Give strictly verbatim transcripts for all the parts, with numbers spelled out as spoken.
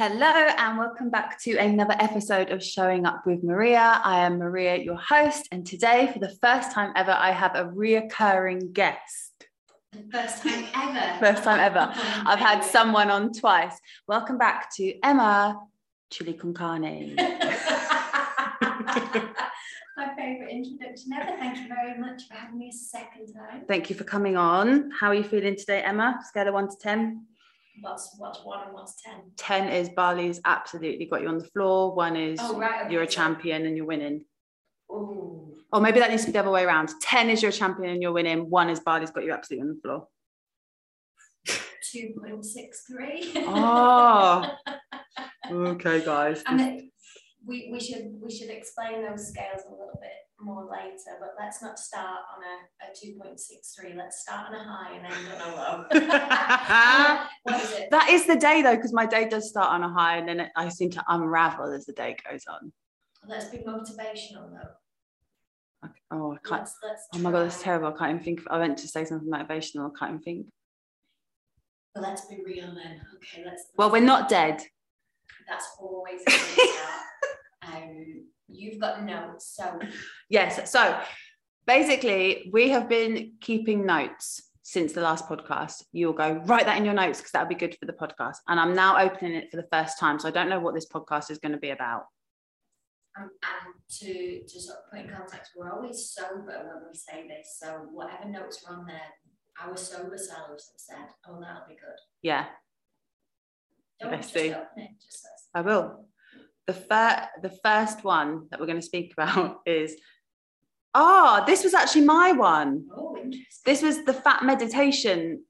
Hello and welcome back to another episode of Showing Up with Maria. I am Maria, your host, and today, for the first time ever, I have a reoccurring guest. First time ever. First time ever. I've had someone on twice. Welcome back to Emma Chili Con Carney. My favourite introduction ever. Thank you very much for having me a second time. Thank you for coming on. How are you feeling today, Emma? Scale of one to ten. What's, what's one and what's ten? Ten is Bali's absolutely got you on the floor. One is oh, right, okay. You're a champion and you're winning. Ooh. Or maybe that needs to be the other way around. Ten is you're a champion and you're winning. One is Bali's got you absolutely on the floor. two point six three. Oh. Okay, guys. And it, we, we, should, we should explain those scales a little bit more later, but let's not start on a, a two point six three. Let's start on a high and end on a low. What is it? That is the day though, because my day does start on a high and then it, I seem to unravel as the day goes on. Let's be motivational though. Okay. Oh, I can't. Let's, let's oh my God, that's terrible. I can't even think. Of, I meant to say something motivational. I can't even think. Well, let's be real then. Okay, let's. Well, we're not dead. That's always. um, You've got notes, so. Yes, so basically we have been keeping notes since the last podcast. You'll go, write that in your notes because that'll be good for the podcast. And I'm now opening it for the first time, so I don't know what this podcast is going to be about. Um, and to, to sort of put in context, we're always sober when we say this, so whatever notes are on there, our sober selves have said, oh, that'll be good. Yeah. Don't Let's just see. Open it, just let's... I will. The, fir- the first one that we're going to speak about is, ah, oh, this was actually my one. Oh, interesting. This was the fat meditation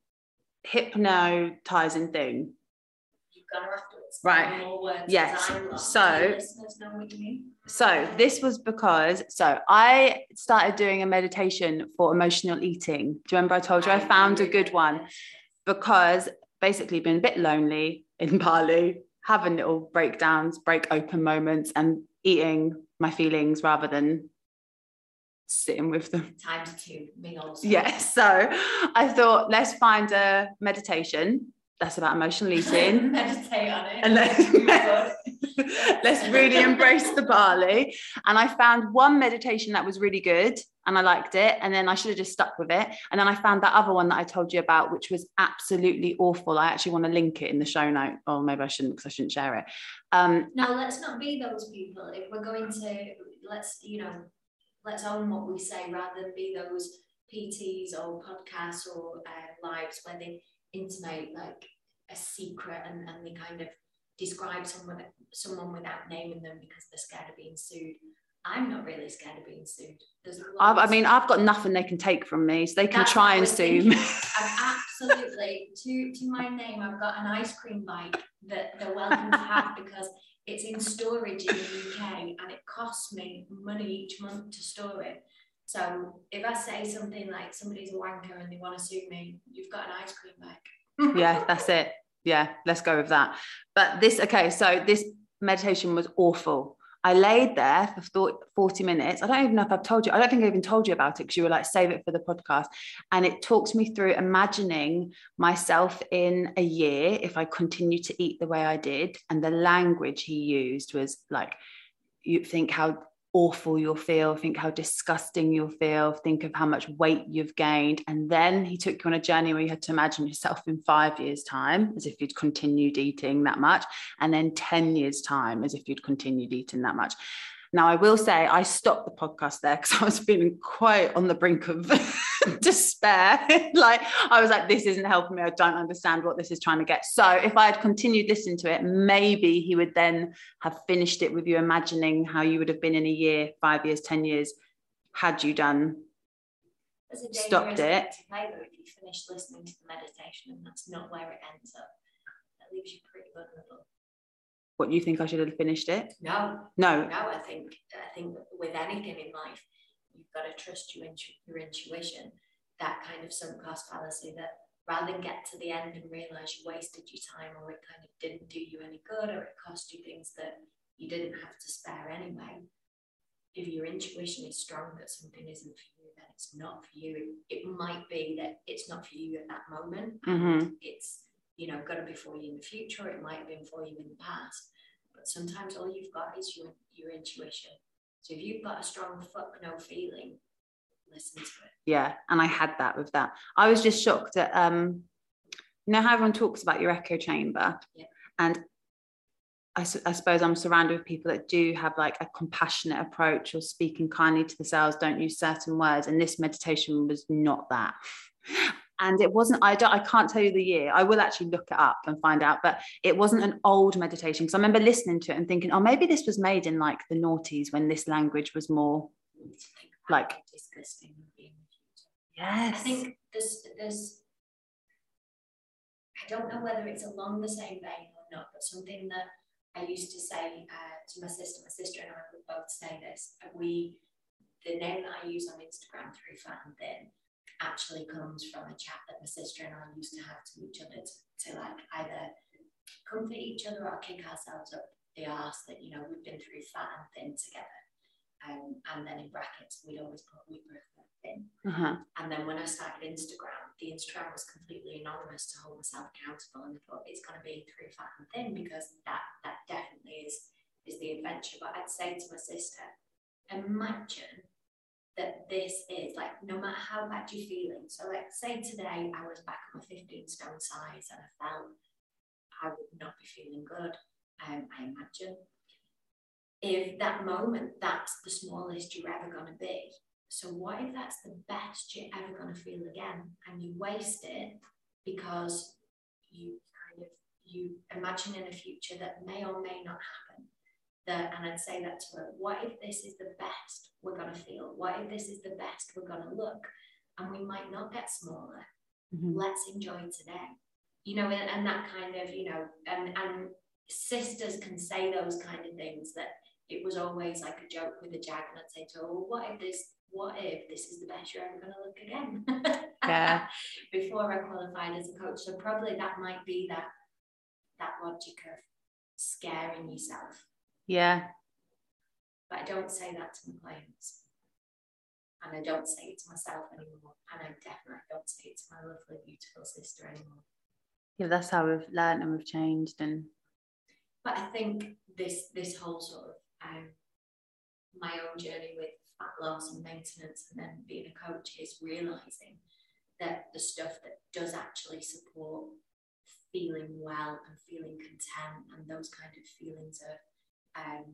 hypnotizing thing. You've got to have to explain more words. Yes. So, so this was because, so I started doing a meditation for emotional eating. Do you remember I told you I, I found a good one? Because basically been a bit lonely in Bali, having little breakdowns, break open moments, and eating my feelings rather than sitting with them. Times two meals. Yeah, so I thought, let's find a meditation that's about emotional eating. Meditate on it. And let's, let's really embrace the barley. And I found one meditation that was really good and I liked it. And then I should have just stuck with it. And then I found that other one that I told you about, which was absolutely awful. I actually want to link it in the show note, or maybe I shouldn't because I shouldn't share it. Um, no, let's not be those people. If we're going to, let's, you know, let's own what we say rather than be those P Ts or podcasts or uh, lives where they intimate like a secret and, and they kind of describe someone someone without naming them because they're scared of being sued. I'm not really scared of being sued. I mean, I've got nothing they can take from me, so they can That's try and sue me. Absolutely. to to my name, I've got an ice cream bike that they're welcome to have because it's in storage in the U K and it costs me money each month to store it. So if I say something like somebody's a wanker and they want to sue me, you've got an ice cream bike. Yeah, that's it. Yeah, let's go with that. But this, okay, so this meditation was awful. I laid there for forty minutes. I don't even know if I've told you. I don't think I even told you about it because you were like, save it for the podcast. And it talked me through imagining myself in a year if I continue to eat the way I did. And the language he used was like, you think how awful you'll feel, think how disgusting you'll feel, think of how much weight you've gained. And then he took you on a journey where you had to imagine yourself in five years time as if you'd continued eating that much, and then ten years time as if you'd continued eating that much. Now I will say I stopped the podcast there because I was feeling quite on the brink of despair. Like I was like, this isn't helping me, I don't understand what this is trying to get. So if I had continued listening to it, maybe he would then have finished it with you imagining how you would have been in a year, five years, ten years had you done stopped it. If you finish listening to the meditation and that's not where it ends up, that leaves you pretty vulnerable. What, you think I should have finished it? No. No. No, I think I think with anything in life, you've got to trust your, intu- your intuition, that kind of sunk cost fallacy that rather than get to the end and realise you wasted your time or it kind of didn't do you any good or it cost you things that you didn't have to spare anyway. If your intuition is strong that something isn't for you, then it's not for you. It, it might be that it's not for you at that moment. Mm-hmm. It's you know, going to be for you in the future. It might have been for you in the past. But sometimes all you've got is your, your intuition. So if you've got a strong fuck no feeling, listen to it. Yeah, and I had that with that. I was just shocked at, um, you know how everyone talks about your echo chamber? Yeah. And I, su- I suppose I'm surrounded with people that do have like a compassionate approach or speaking kindly to themselves, don't use certain words. And this meditation was not that. And it wasn't, I don't, I can't tell you the year. I will actually look it up and find out, but it wasn't an old meditation. Because I remember listening to it and thinking, oh, maybe this was made in like the noughties when this language was more like disgusting. Yes. I think there's, there's, I don't know whether it's along the same vein or not, but something that I used to say uh, to my sister, my sister and I would both say this. We, the name that I use on Instagram through Fat and Thin, actually comes from a chat that my sister and I used to have to each other to, to like either comfort each other or kick ourselves up the arse that, you know, we've been through Fat and Thin together. Um, and then in brackets, we'd always put we prefer thin. Uh-huh. And then when I started Instagram, the Instagram was completely anonymous to hold myself accountable. And I thought it's going to be through Fat and Thin because that that definitely is, is the adventure. But I'd say to my sister, imagine that this is like, no matter how bad you're feeling. So like say today I was back at my fifteen stone size and I felt I would not be feeling good. Um, I imagine. If that moment, that's the smallest you're ever going to be. So what if that's the best you're ever going to feel again? And you waste it because you kind of, you imagine in a future that may or may not happen. That, and I'd say that to her, what if this is the best we're going to feel? What if this is the best we're going to look? And we might not get smaller. Mm-hmm. Let's enjoy today. You know, and, and that kind of, you know, and, and sisters can say those kind of things that it was always like a joke with a jag, and I'd say to her, well, what if this, what if this is the best you're ever going to look again? Yeah. Before I qualified as a coach. So probably that might be that, that logic of scaring yourself. Yeah. But I don't say that to my clients. And I don't say it to myself anymore. And I definitely don't say it to my lovely, beautiful sister anymore. Yeah, that's how we've learned and we've changed. And but I think this this whole sort of um, my own journey with fat loss and maintenance and then being a coach is realising that the stuff that does actually support feeling well and feeling content and those kind of feelings of um,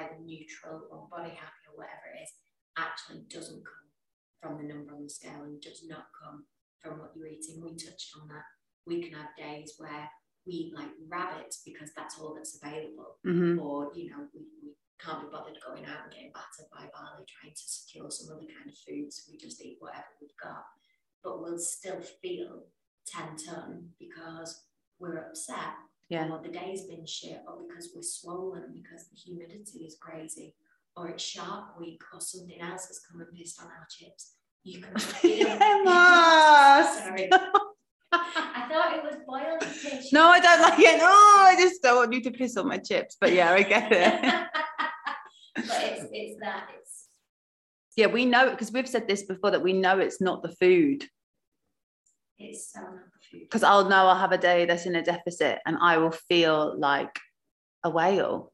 either neutral or body happy or whatever it is actually doesn't come from the number on the scale and does not come from what you're eating. We touched on that. We can have days where we eat like rabbits because that's all that's available. Mm-hmm. Or, you know, we, we can't be bothered going out and getting battered by barley, trying to secure some other kind of food, so we just eat whatever we've got. But we'll still feel ten ton because we're upset. Yeah. Or the day's been shit, or because we're swollen, because the humidity is crazy, or it's shark week, or something else has come and pissed on our chips. You can feel it. Sorry. I thought it was boiled fish. No, I don't like it. No, I just don't want you to piss on my chips. But yeah, I get it. But it's, it's that. It's... Yeah, we know it because we've said this before that we know it's not the food. It's so not the food. Because I'll know I'll have a day that's in a deficit and I will feel like a whale.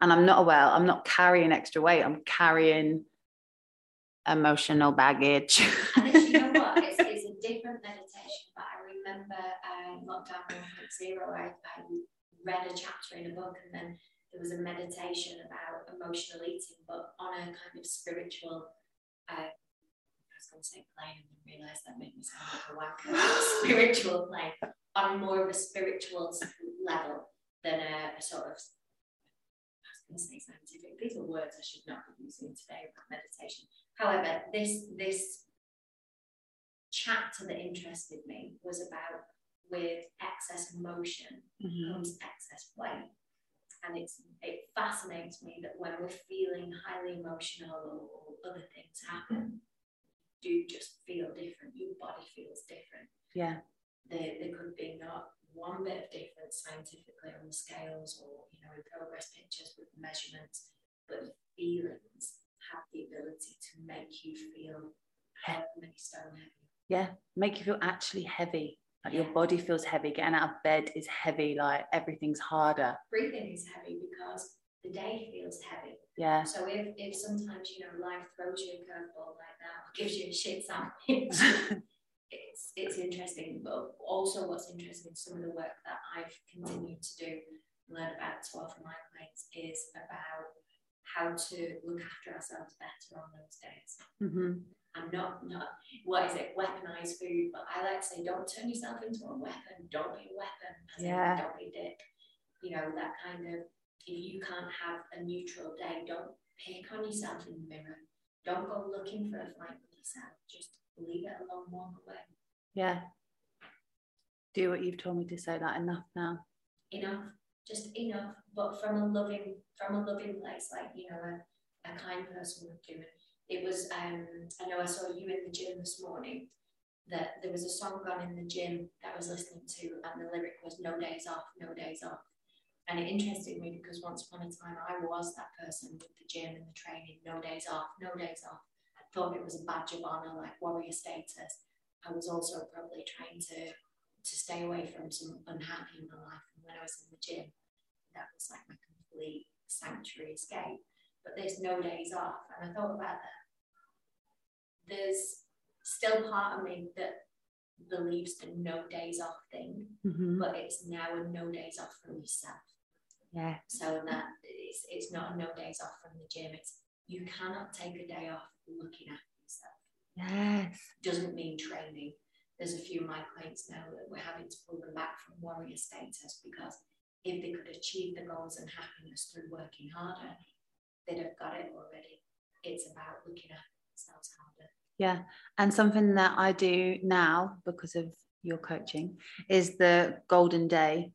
And I'm not a whale. I'm not carrying extra weight. I'm carrying emotional baggage. And then, you know what? It's, it's a different meditation. Remember uh, lockdown one point oh, I, I read a chapter in a book and then there was a meditation about emotional eating, but on a kind of spiritual uh, I was going to say plane and then realised that made me sound like a wacko. Spiritual plane, on more of a spiritual level than a, a sort of, I was going to say scientific. These are words I should not be using today about meditation. However, this this chapter that interested me was about with excess emotion mm-hmm. comes excess weight, and it's it fascinates me that when we're feeling highly emotional or, or other things happen, you do just feel different. Your body feels different. Yeah, there, there could be not one bit of difference scientifically on the scales or, you know, in progress pictures with measurements, but feelings have the ability to make you feel how many stone heavy. Yeah, make you feel actually heavy. Like your body feels heavy, getting out of bed is heavy, like everything's harder. Breathing is heavy because the day feels heavy. Yeah. So if, if sometimes, you know, life throws you a curveball like that, or gives you a shit sandwich, it's, it's interesting. But also what's interesting, some of the work that I've continued to do, learn about twelve of my clients, is about how to look after ourselves better on those days. Mm-hmm. And not, not, what is it, weaponise food, but I like to say, don't turn yourself into a weapon, don't be a weapon, as yeah. in, don't be dick. You know, that kind of, if you can't have a neutral day, don't pick on yourself in the mirror, don't go looking for a fight with yourself, just leave it alone, walk away. Yeah. Do what you've told me to say, that like, enough now. Enough, just enough, but from a loving, from a loving place, like, you know, a, a kind person would do it. It was, um, I know I saw you in the gym this morning, that there was a song on in the gym that I was listening to, and the lyric was, no days off, no days off. And it interested me because once upon a time, I was that person with the gym and the training, no days off, no days off. I thought it was a badge of honor, like warrior status. I was also probably trying to, to stay away from some unhappy in my life. And when I was in the gym, that was like my complete sanctuary escape. But there's no days off. And I thought about that. There's still part of me that believes the no days off thing, mm-hmm. but it's now a no days off from yourself. Yeah. So that it's, it's not a no days off from the gym. It's you cannot take a day off looking after yourself. Yes. Doesn't mean training. There's a few of my clients now that we're having to pull them back from warrior status, because if they could achieve the goals and happiness through working harder, they'd have got it already. It's about looking after themselves harder. Yeah. And something that I do now because of your coaching is the golden day.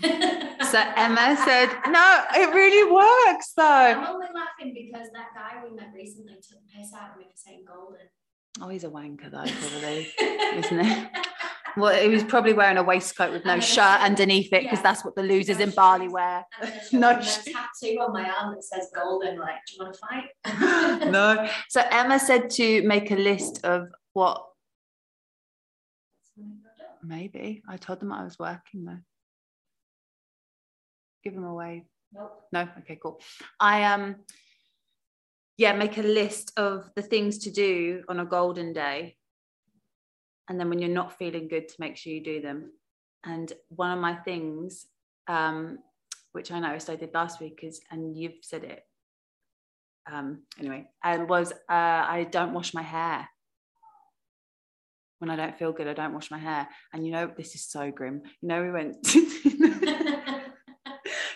So Emma said, no, it really works though. I'm only laughing because that guy we met recently took the piss out of me for saying golden. Oh, he's a wanker though, probably, isn't he? Well, he was probably wearing a waistcoat with no shirt shirt underneath it, because yeah. that's what the losers no in Bali wear. No shirt. Tattoo on my arm that says golden, like, do you want to fight? No. So Emma said to make a list of what... Maybe. I told them I was working though. Give them away. Nope. No? Okay, cool. I um, yeah, make a list of the things to do on a golden day. And then when you're not feeling good, to make sure you do them. And one of my things, um, which I noticed I did last week is, and you've said it, um, anyway, and was uh, I don't wash my hair. When I don't feel good, I don't wash my hair. And you know, this is so grim. You know, we went, to,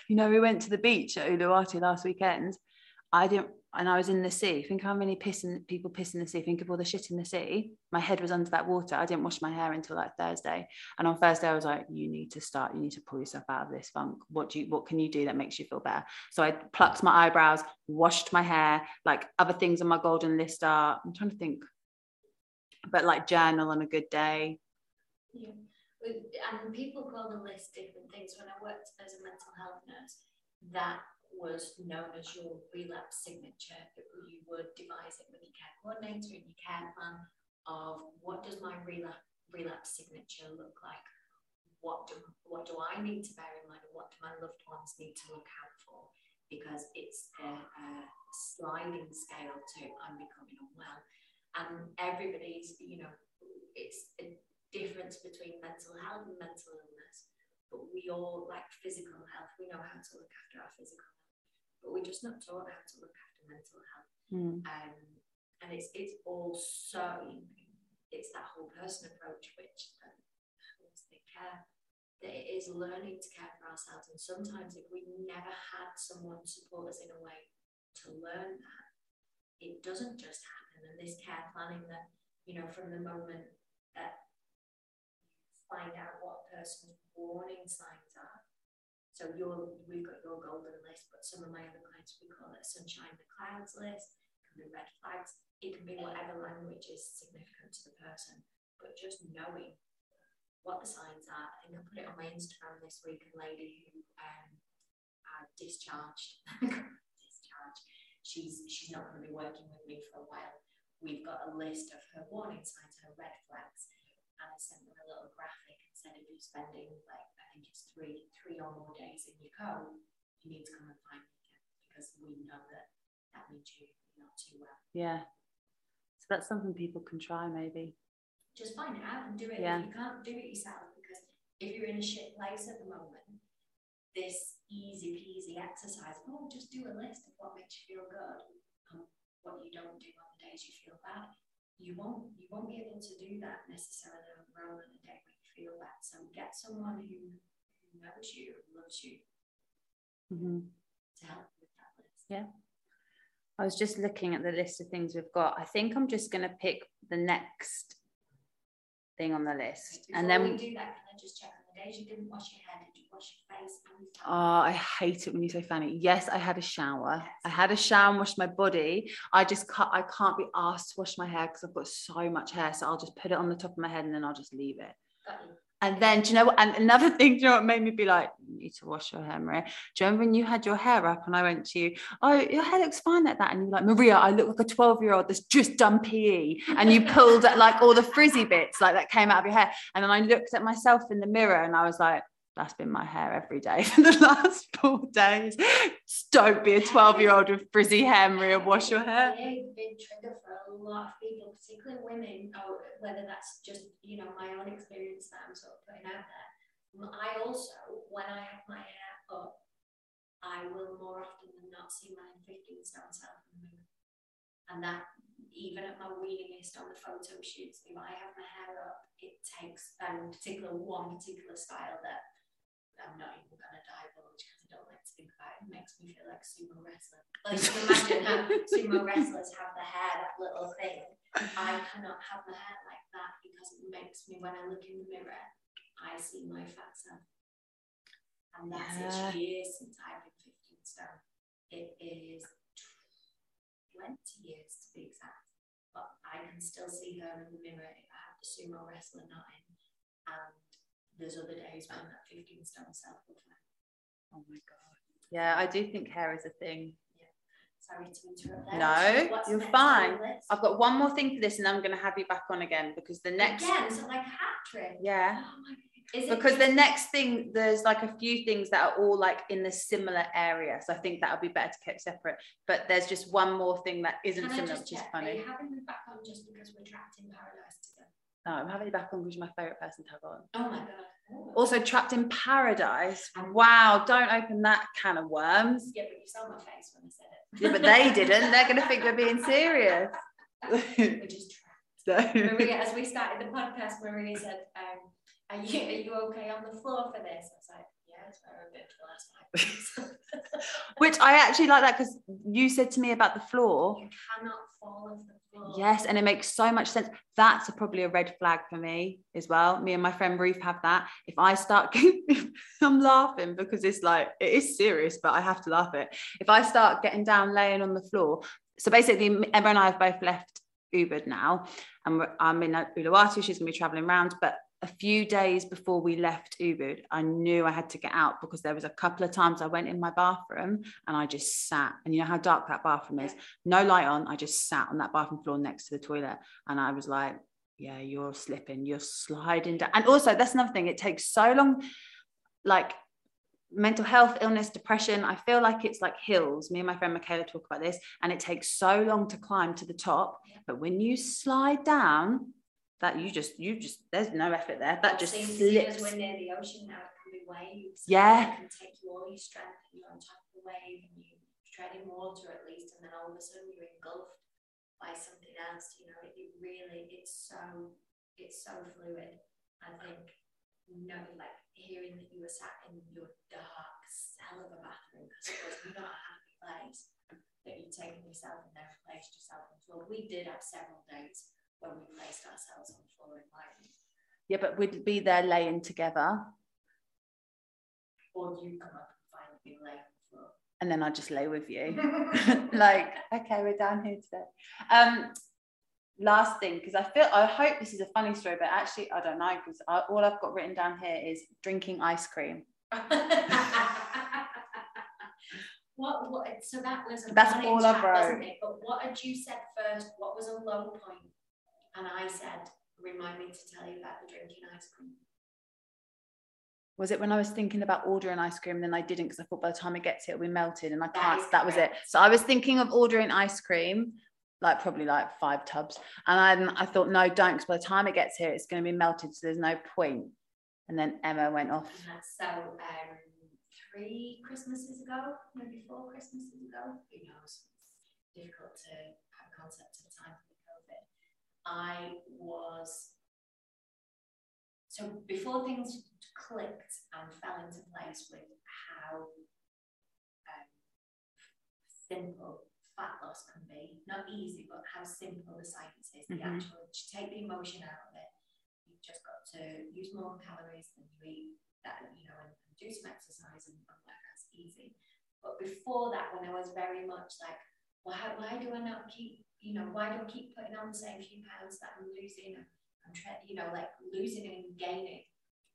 you know, we went to the beach at Uluwatu last weekend. I didn't, and I was in the sea. Think how many pissing people piss in the sea. Think of all the shit in the sea. My head was under that water. I didn't wash my hair until like Thursday. And on Thursday, I was like, "You need to start. You need to pull yourself out of this funk. What do you? What can you do that makes you feel better?" So I plucked my eyebrows, washed my hair. Like other things on my golden list are. I'm trying to think, but like journal on a good day. Yeah, and people call the list different things. When I worked as a mental health nurse, that was known as your relapse signature. You would devise it with your care coordinator and your care plan of what does my relapse relapse signature look like? What do what do I need to bear in mind? And what do my loved ones need to look out for? Because it's a, a sliding scale to I'm becoming unwell, and everybody's you know it's a difference between mental health and mental illness. But we all like physical health. We know how to look after our physical health. But we're just not taught how to look after mental health, mm. um, and it's it's all so it's that whole person approach, which um, the care that it is learning to care for ourselves. And sometimes if we never had someone support us in a way to learn that, it doesn't just happen. And this care planning that you know from the moment that you find out what person's warning signs are. So your, we've got your golden list, but some of my other clients, we call it sunshine in the clouds list. It can be red flags. It can be whatever language is significant to the person. But just knowing what the signs are. I think I put it on my Instagram this week. A lady who um, uh, discharged. discharged. She's, she's not going to be working with me for a while. We've got a list of her warning signs, her red flags. And I I sent them a little graphic and said, if you're spending like I think it's three, three or more days in your cone, you need to come and find me again, because we know that that means you not too well. Yeah. So that's something people can try, maybe. Just find it out and do it. Yeah. If you can't do it yourself, because if you're in a shit place at the moment, this easy peasy exercise, oh, just do a list of what makes you feel good and what you don't do on the days you feel bad. You won't, you won't be able to do that necessarily on your own on the day when you feel that. So get someone who, who knows you, who loves you, mm-hmm. to help with that list. Yeah. I was just looking at the list of things we've got. I think I'm just going to pick the next thing on the list. Before and then we do that, can I just check on the days you didn't wash your hair? Did you wash your face? Oh, I hate it when you say fanny. Yes, I had a shower. Yes. I had a shower and washed my body. I just can't, I can't be asked to wash my hair because I've got so much hair. So I'll just put it on the top of my head and then I'll just leave it. And then, do you know what? And another thing, do you know what made me be like, you need to wash your hair, Maria? Do you remember when you had your hair up and I went to you, oh, your hair looks fine like that. And you're like, Maria, I look like a twelve-year-old that's just done P E. And you pulled at like all the frizzy bits like that came out of your hair. And then I looked at myself in the mirror and I was like, that's been my hair every day for the last four days. Just don't be a twelve-year-old with frizzy hair, Maria. Wash your hair. It's a big trigger for a lot of people, particularly women, or whether that's just, you know, my own experience that I'm sort of putting out there. I also, when I have my hair up, I will more often than not see my fifteen stone self in the mirror. And that, even at my weaningest on the photo shoots, if I have my hair up, it takes um, particular one particular style that I'm not even going to divulge because I don't like to think about it. It makes me feel like sumo wrestler. Like, you can imagine how sumo wrestlers have the hair, that little thing. I cannot have my hair like that because it makes me, when I look in the mirror, I see my fat self. And that's yeah. it. Years since I've been fifteen stone. It is twenty years to be exact. But I can still see her in the mirror if I have the sumo wrestler not in. And there's other days when that fifteen stone self will find. Oh my God. Yeah, I do think hair is a thing. Yeah. Sorry to interrupt there. No, What's you're fine. I've got one more thing for this and I'm going to have you back on again because the next... Again, so like a hat trick. Yeah. Oh my God. Is it because the next thing, there's like a few things that are all like in the similar area. So I think that would be better to keep separate. But there's just one more thing that isn't Can similar, which is funny. Are you having me back on just because we're trapped in paradise together? No, I'm having you back on because you're my favourite person to have on. Oh my God. Ooh. Also, trapped in paradise. Wow, don't open that can of worms. Yeah, but you saw my face when I said it. Yeah, but they didn't. They're going to think we're being serious. We're just trapped. So. Maria, as we started the podcast, Maria said, um, are, you, are you okay on the floor for this? I was like, yeah, it's where I bit for last night. Which I actually like that because you said to me about the floor. You cannot fall off the floor. Yes, and it makes so much sense. That's a, probably a red flag for me as well. Me and my friend Ruth have that. If I start, I'm laughing because it's like, it is serious, but I have to laugh at it. If I start getting down, laying on the floor. So basically, Emma and I have both left Ubered now. And we're, I'm in Uluwatu. She's going to be traveling around. But a few days before we left Ubered, I knew I had to get out because there was a couple of times I went in my bathroom and I just sat. And you know how dark that bathroom is? No light on. I just sat on that bathroom floor next to the toilet. And I was like, yeah, you're slipping. You're sliding down. And also, that's another thing. It takes so long, like mental health, illness, depression. I feel like it's like hills. Me and my friend Michaela talk about this. And it takes so long to climb to the top. But when you slide down... That you just, you just, there's no effort there. That just slips. Because we're near the ocean now, it can be waves. Yeah. It can take you all your strength and you're on top of the wave and you're treading water at least, and then all of a sudden you're engulfed by something else. You know, it, it really, it's so, it's so fluid. I think, you know, like hearing that you were sat in your dark cell of a bathroom because it was not a happy place, that you'd taken yourself and then placed yourself on the floor. We did have several days when we placed ourselves on the floor in life. Yeah, but we'd be there laying together. Or you come up and find me laying on the floor. And then I just lay with you. Like, okay, we're down here today. Um, last thing, because I feel, I hope this is a funny story, but actually, I don't know, because all I've got written down here is drinking ice cream. What, what, so that was a That's all chat, I wrote. Wasn't it? But what had you said first? What was a low point? And I said, remind me to tell you about the drinking ice cream. Was it when I was thinking about ordering ice cream and then I didn't because I thought by the time it gets here, it'll be melted and I can't, that, that was it. So I was thinking of ordering ice cream, like probably like five tubs. And I, I thought, no, don't, because by the time it gets here, it's going to be melted. So there's no point. And then Emma went off. So um, three Christmases ago, maybe four Christmases ago, who knows? It's difficult to have a concept of time for COVID. I was, so before things clicked and fell into place with how um, simple fat loss can be, not easy, but how simple the science is, mm-hmm. the actual, you take the emotion out of it, you've just got to use more calories than you eat, that, you know, and, and do some exercise and, and work, that's easy. But before that, when I was very much like, well, how, why do I not keep, you know, why do I keep putting on the same few pounds that I'm losing, I'm trying, you know, like losing and gaining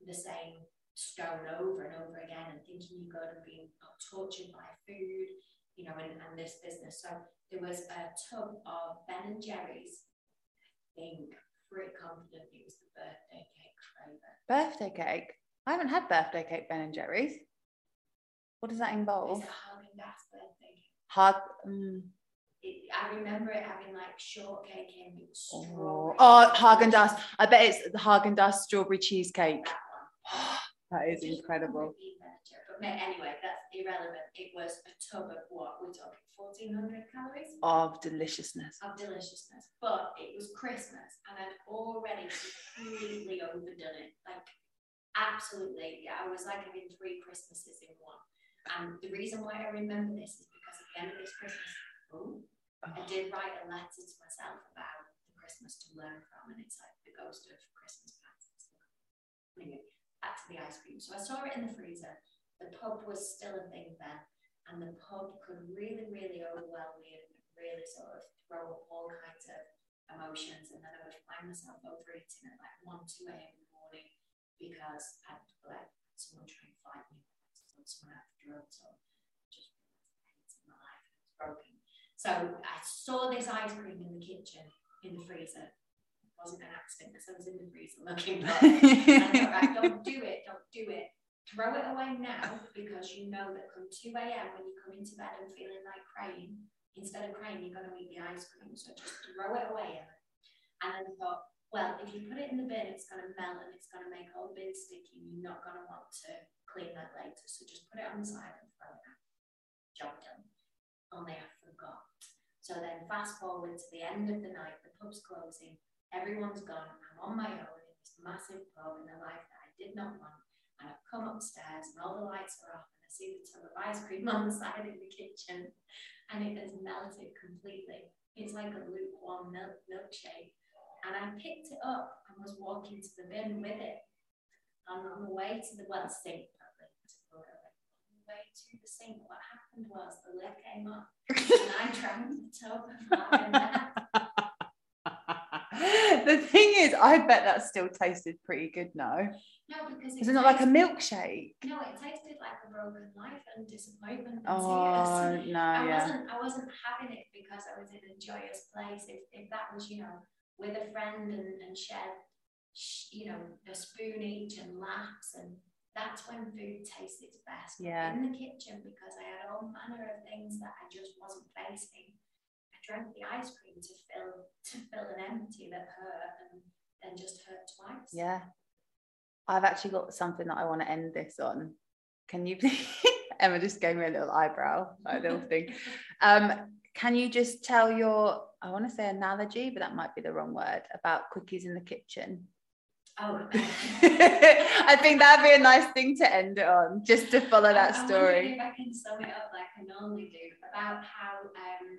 the same stone over and over again and thinking you're good and being tortured by food, you know, and, and this business. So there was a tub of Ben and Jerry's, I think, pretty confident it was the birthday cake flavor. Birthday cake? I haven't had birthday cake Ben and Jerry's. What does that involve? It's a Haagen-Dazs birthday cake. Hard, um... It, I remember it having like shortcake and strawberry. Oh, Haagen-Dazs. I bet it's the Haagen-Dazs strawberry cheesecake. That, that is incredible. But anyway, that's irrelevant. It was a tub of what? We're talking fourteen hundred calories? Of deliciousness. Of deliciousness. But it was Christmas and I'd already completely overdone it. Like, absolutely. Yeah, I was like having three Christmases in one. And the reason why I remember this is because at the end of this Christmas, oh, I did write a letter to myself about the Christmas to learn from, and it's like the ghost of Christmas past. Anyway, back to the ice cream. So I saw it in the freezer. The pub was still a thing then, and the pub could really, really overwhelm me and really sort of throw up all kinds of emotions. And then I would find myself overeating at like one, two a m in the morning because I'd like someone trying to fight me, someone out of drugs, or just hating my life, and it's broken. So I saw this ice cream in the kitchen, in the freezer. It wasn't an accident because I was in the freezer looking for it. I thought, right, don't do it, don't do it. Throw it away now because you know that come two a m when you come into bed and feeling like crying, instead of crying, you're going to eat the ice cream. So just throw it away. And then I thought, well, if you put it in the bin, it's going to melt and it's going to make all the bin sticky. You're not going to want to clean that later. So just put it on the side and throw it out. Job done. Only I forgot. So then fast forward to the end of the night, the pub's closing, everyone's gone, I'm on my own in this massive pub in a life that I did not want, and I've come upstairs and all the lights are off and I see the tub of ice cream on the side in the kitchen and it has melted completely. It's like a lukewarm milk milkshake. And I picked it up and was walking to the bin with it. And on the way to the well sink, way to the sink, what happened was the lid came off and I drank the tub of that in there. The thing is, I bet that still tasted pretty good now. No, because it's not like a milkshake. No, it tasted like a broken life and disappointment. And oh, tears. no, I yeah. wasn't I wasn't having it because I was in a joyous place. If, if that was, you know, with a friend and, and shared, you know, a spoon each and laughs, and that's when food tastes its best. Yeah. In the kitchen, because I had all manner of things that I just wasn't facing, I drank the ice cream to fill to fill an empty that hurt and then just hurt twice. Yeah. I've actually got something that I want to end this on. Can you please? Emma just gave me a little eyebrow, like a little thing. Um, can you just tell your, I want to say analogy, but that might be the wrong word, about cookies in the kitchen? Oh, I think that'd be a nice thing to end it on, just to follow that I, story. I wonder if I can sum it up like I normally do, about how um,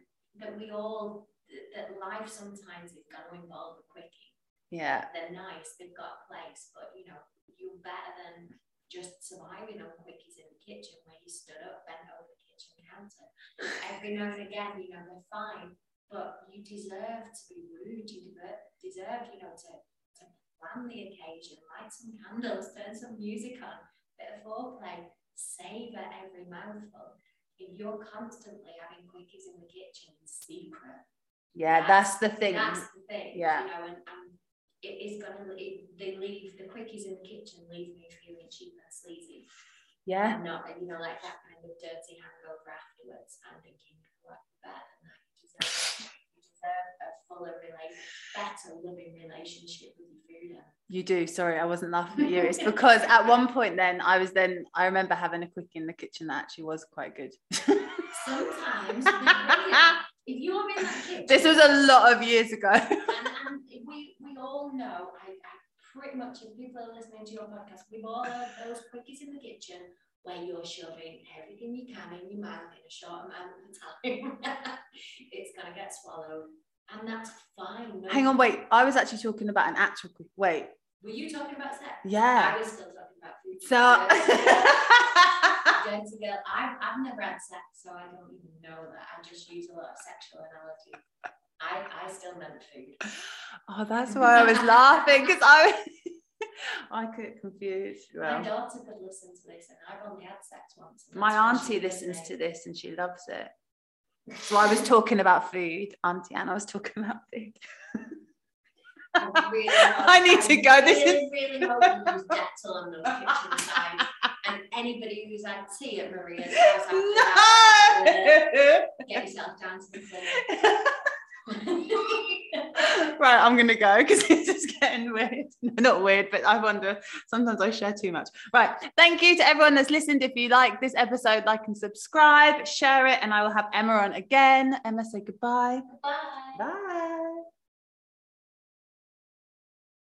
that we all, that life sometimes is going to involve a quickie. Yeah. They're nice, they've got a place, but you know, you're better than just surviving on quickies in the kitchen where you stood up, bent over the kitchen counter. Every now and again, you know, they're fine, but you deserve to be rude, you deserve, you know, to plan the occasion, light some candles, turn some music on, bit of foreplay, savour every mouthful. If you're constantly having quickies in the kitchen in secret, yeah, that's, that's the thing. That's the thing. Yeah, you know, and, and it is gonna it, they leave the quickies in the kitchen leave me feeling cheap and sleazy. Yeah. And not, you know, like that kind of dirty hangover afterwards. I'm thinking, what better than that? You deserve, you deserve a fuller relationship, better living relationship with your food. You do. Sorry, I wasn't laughing at you. It's because at one point then I was then I remember having a quickie in the kitchen that actually was quite good. Sometimes if you're in that kitchen, this was a lot of years ago. and, and we we all know I, I pretty much, if people are listening to your podcast, we've all heard those quickies in the kitchen where you're shoving everything you can in your mouth in a short amount of time. It's going to get swallowed. And that's fine. No Hang on, wait. I was actually talking about an actual quickie. Wait. Were you talking about sex? Yeah. I was still talking about food. So... girl. I've, I've never had sex, so I don't even know that. I just use a lot of sexual analogy. I, I still meant food. Oh, that's why I was laughing, because I was, I get confused. Well, my daughter could listen to this, and I've only had sex once. My auntie listens to this, and she loves it. So I was talking about food, Auntie Anne. I was talking about food. I, really I need to go. This is really hoping you use Dettol on those kitchen side. And anybody who's had tea at Maria's house, no! Get yourself down to the floor. Right, I'm gonna go because it's just getting weird. Not weird, but I wonder sometimes I share too much. Right, thank you to everyone that's listened. If you like this episode, like and subscribe, share it, and I will have Emma on again. Emma, say goodbye. Bye. Bye.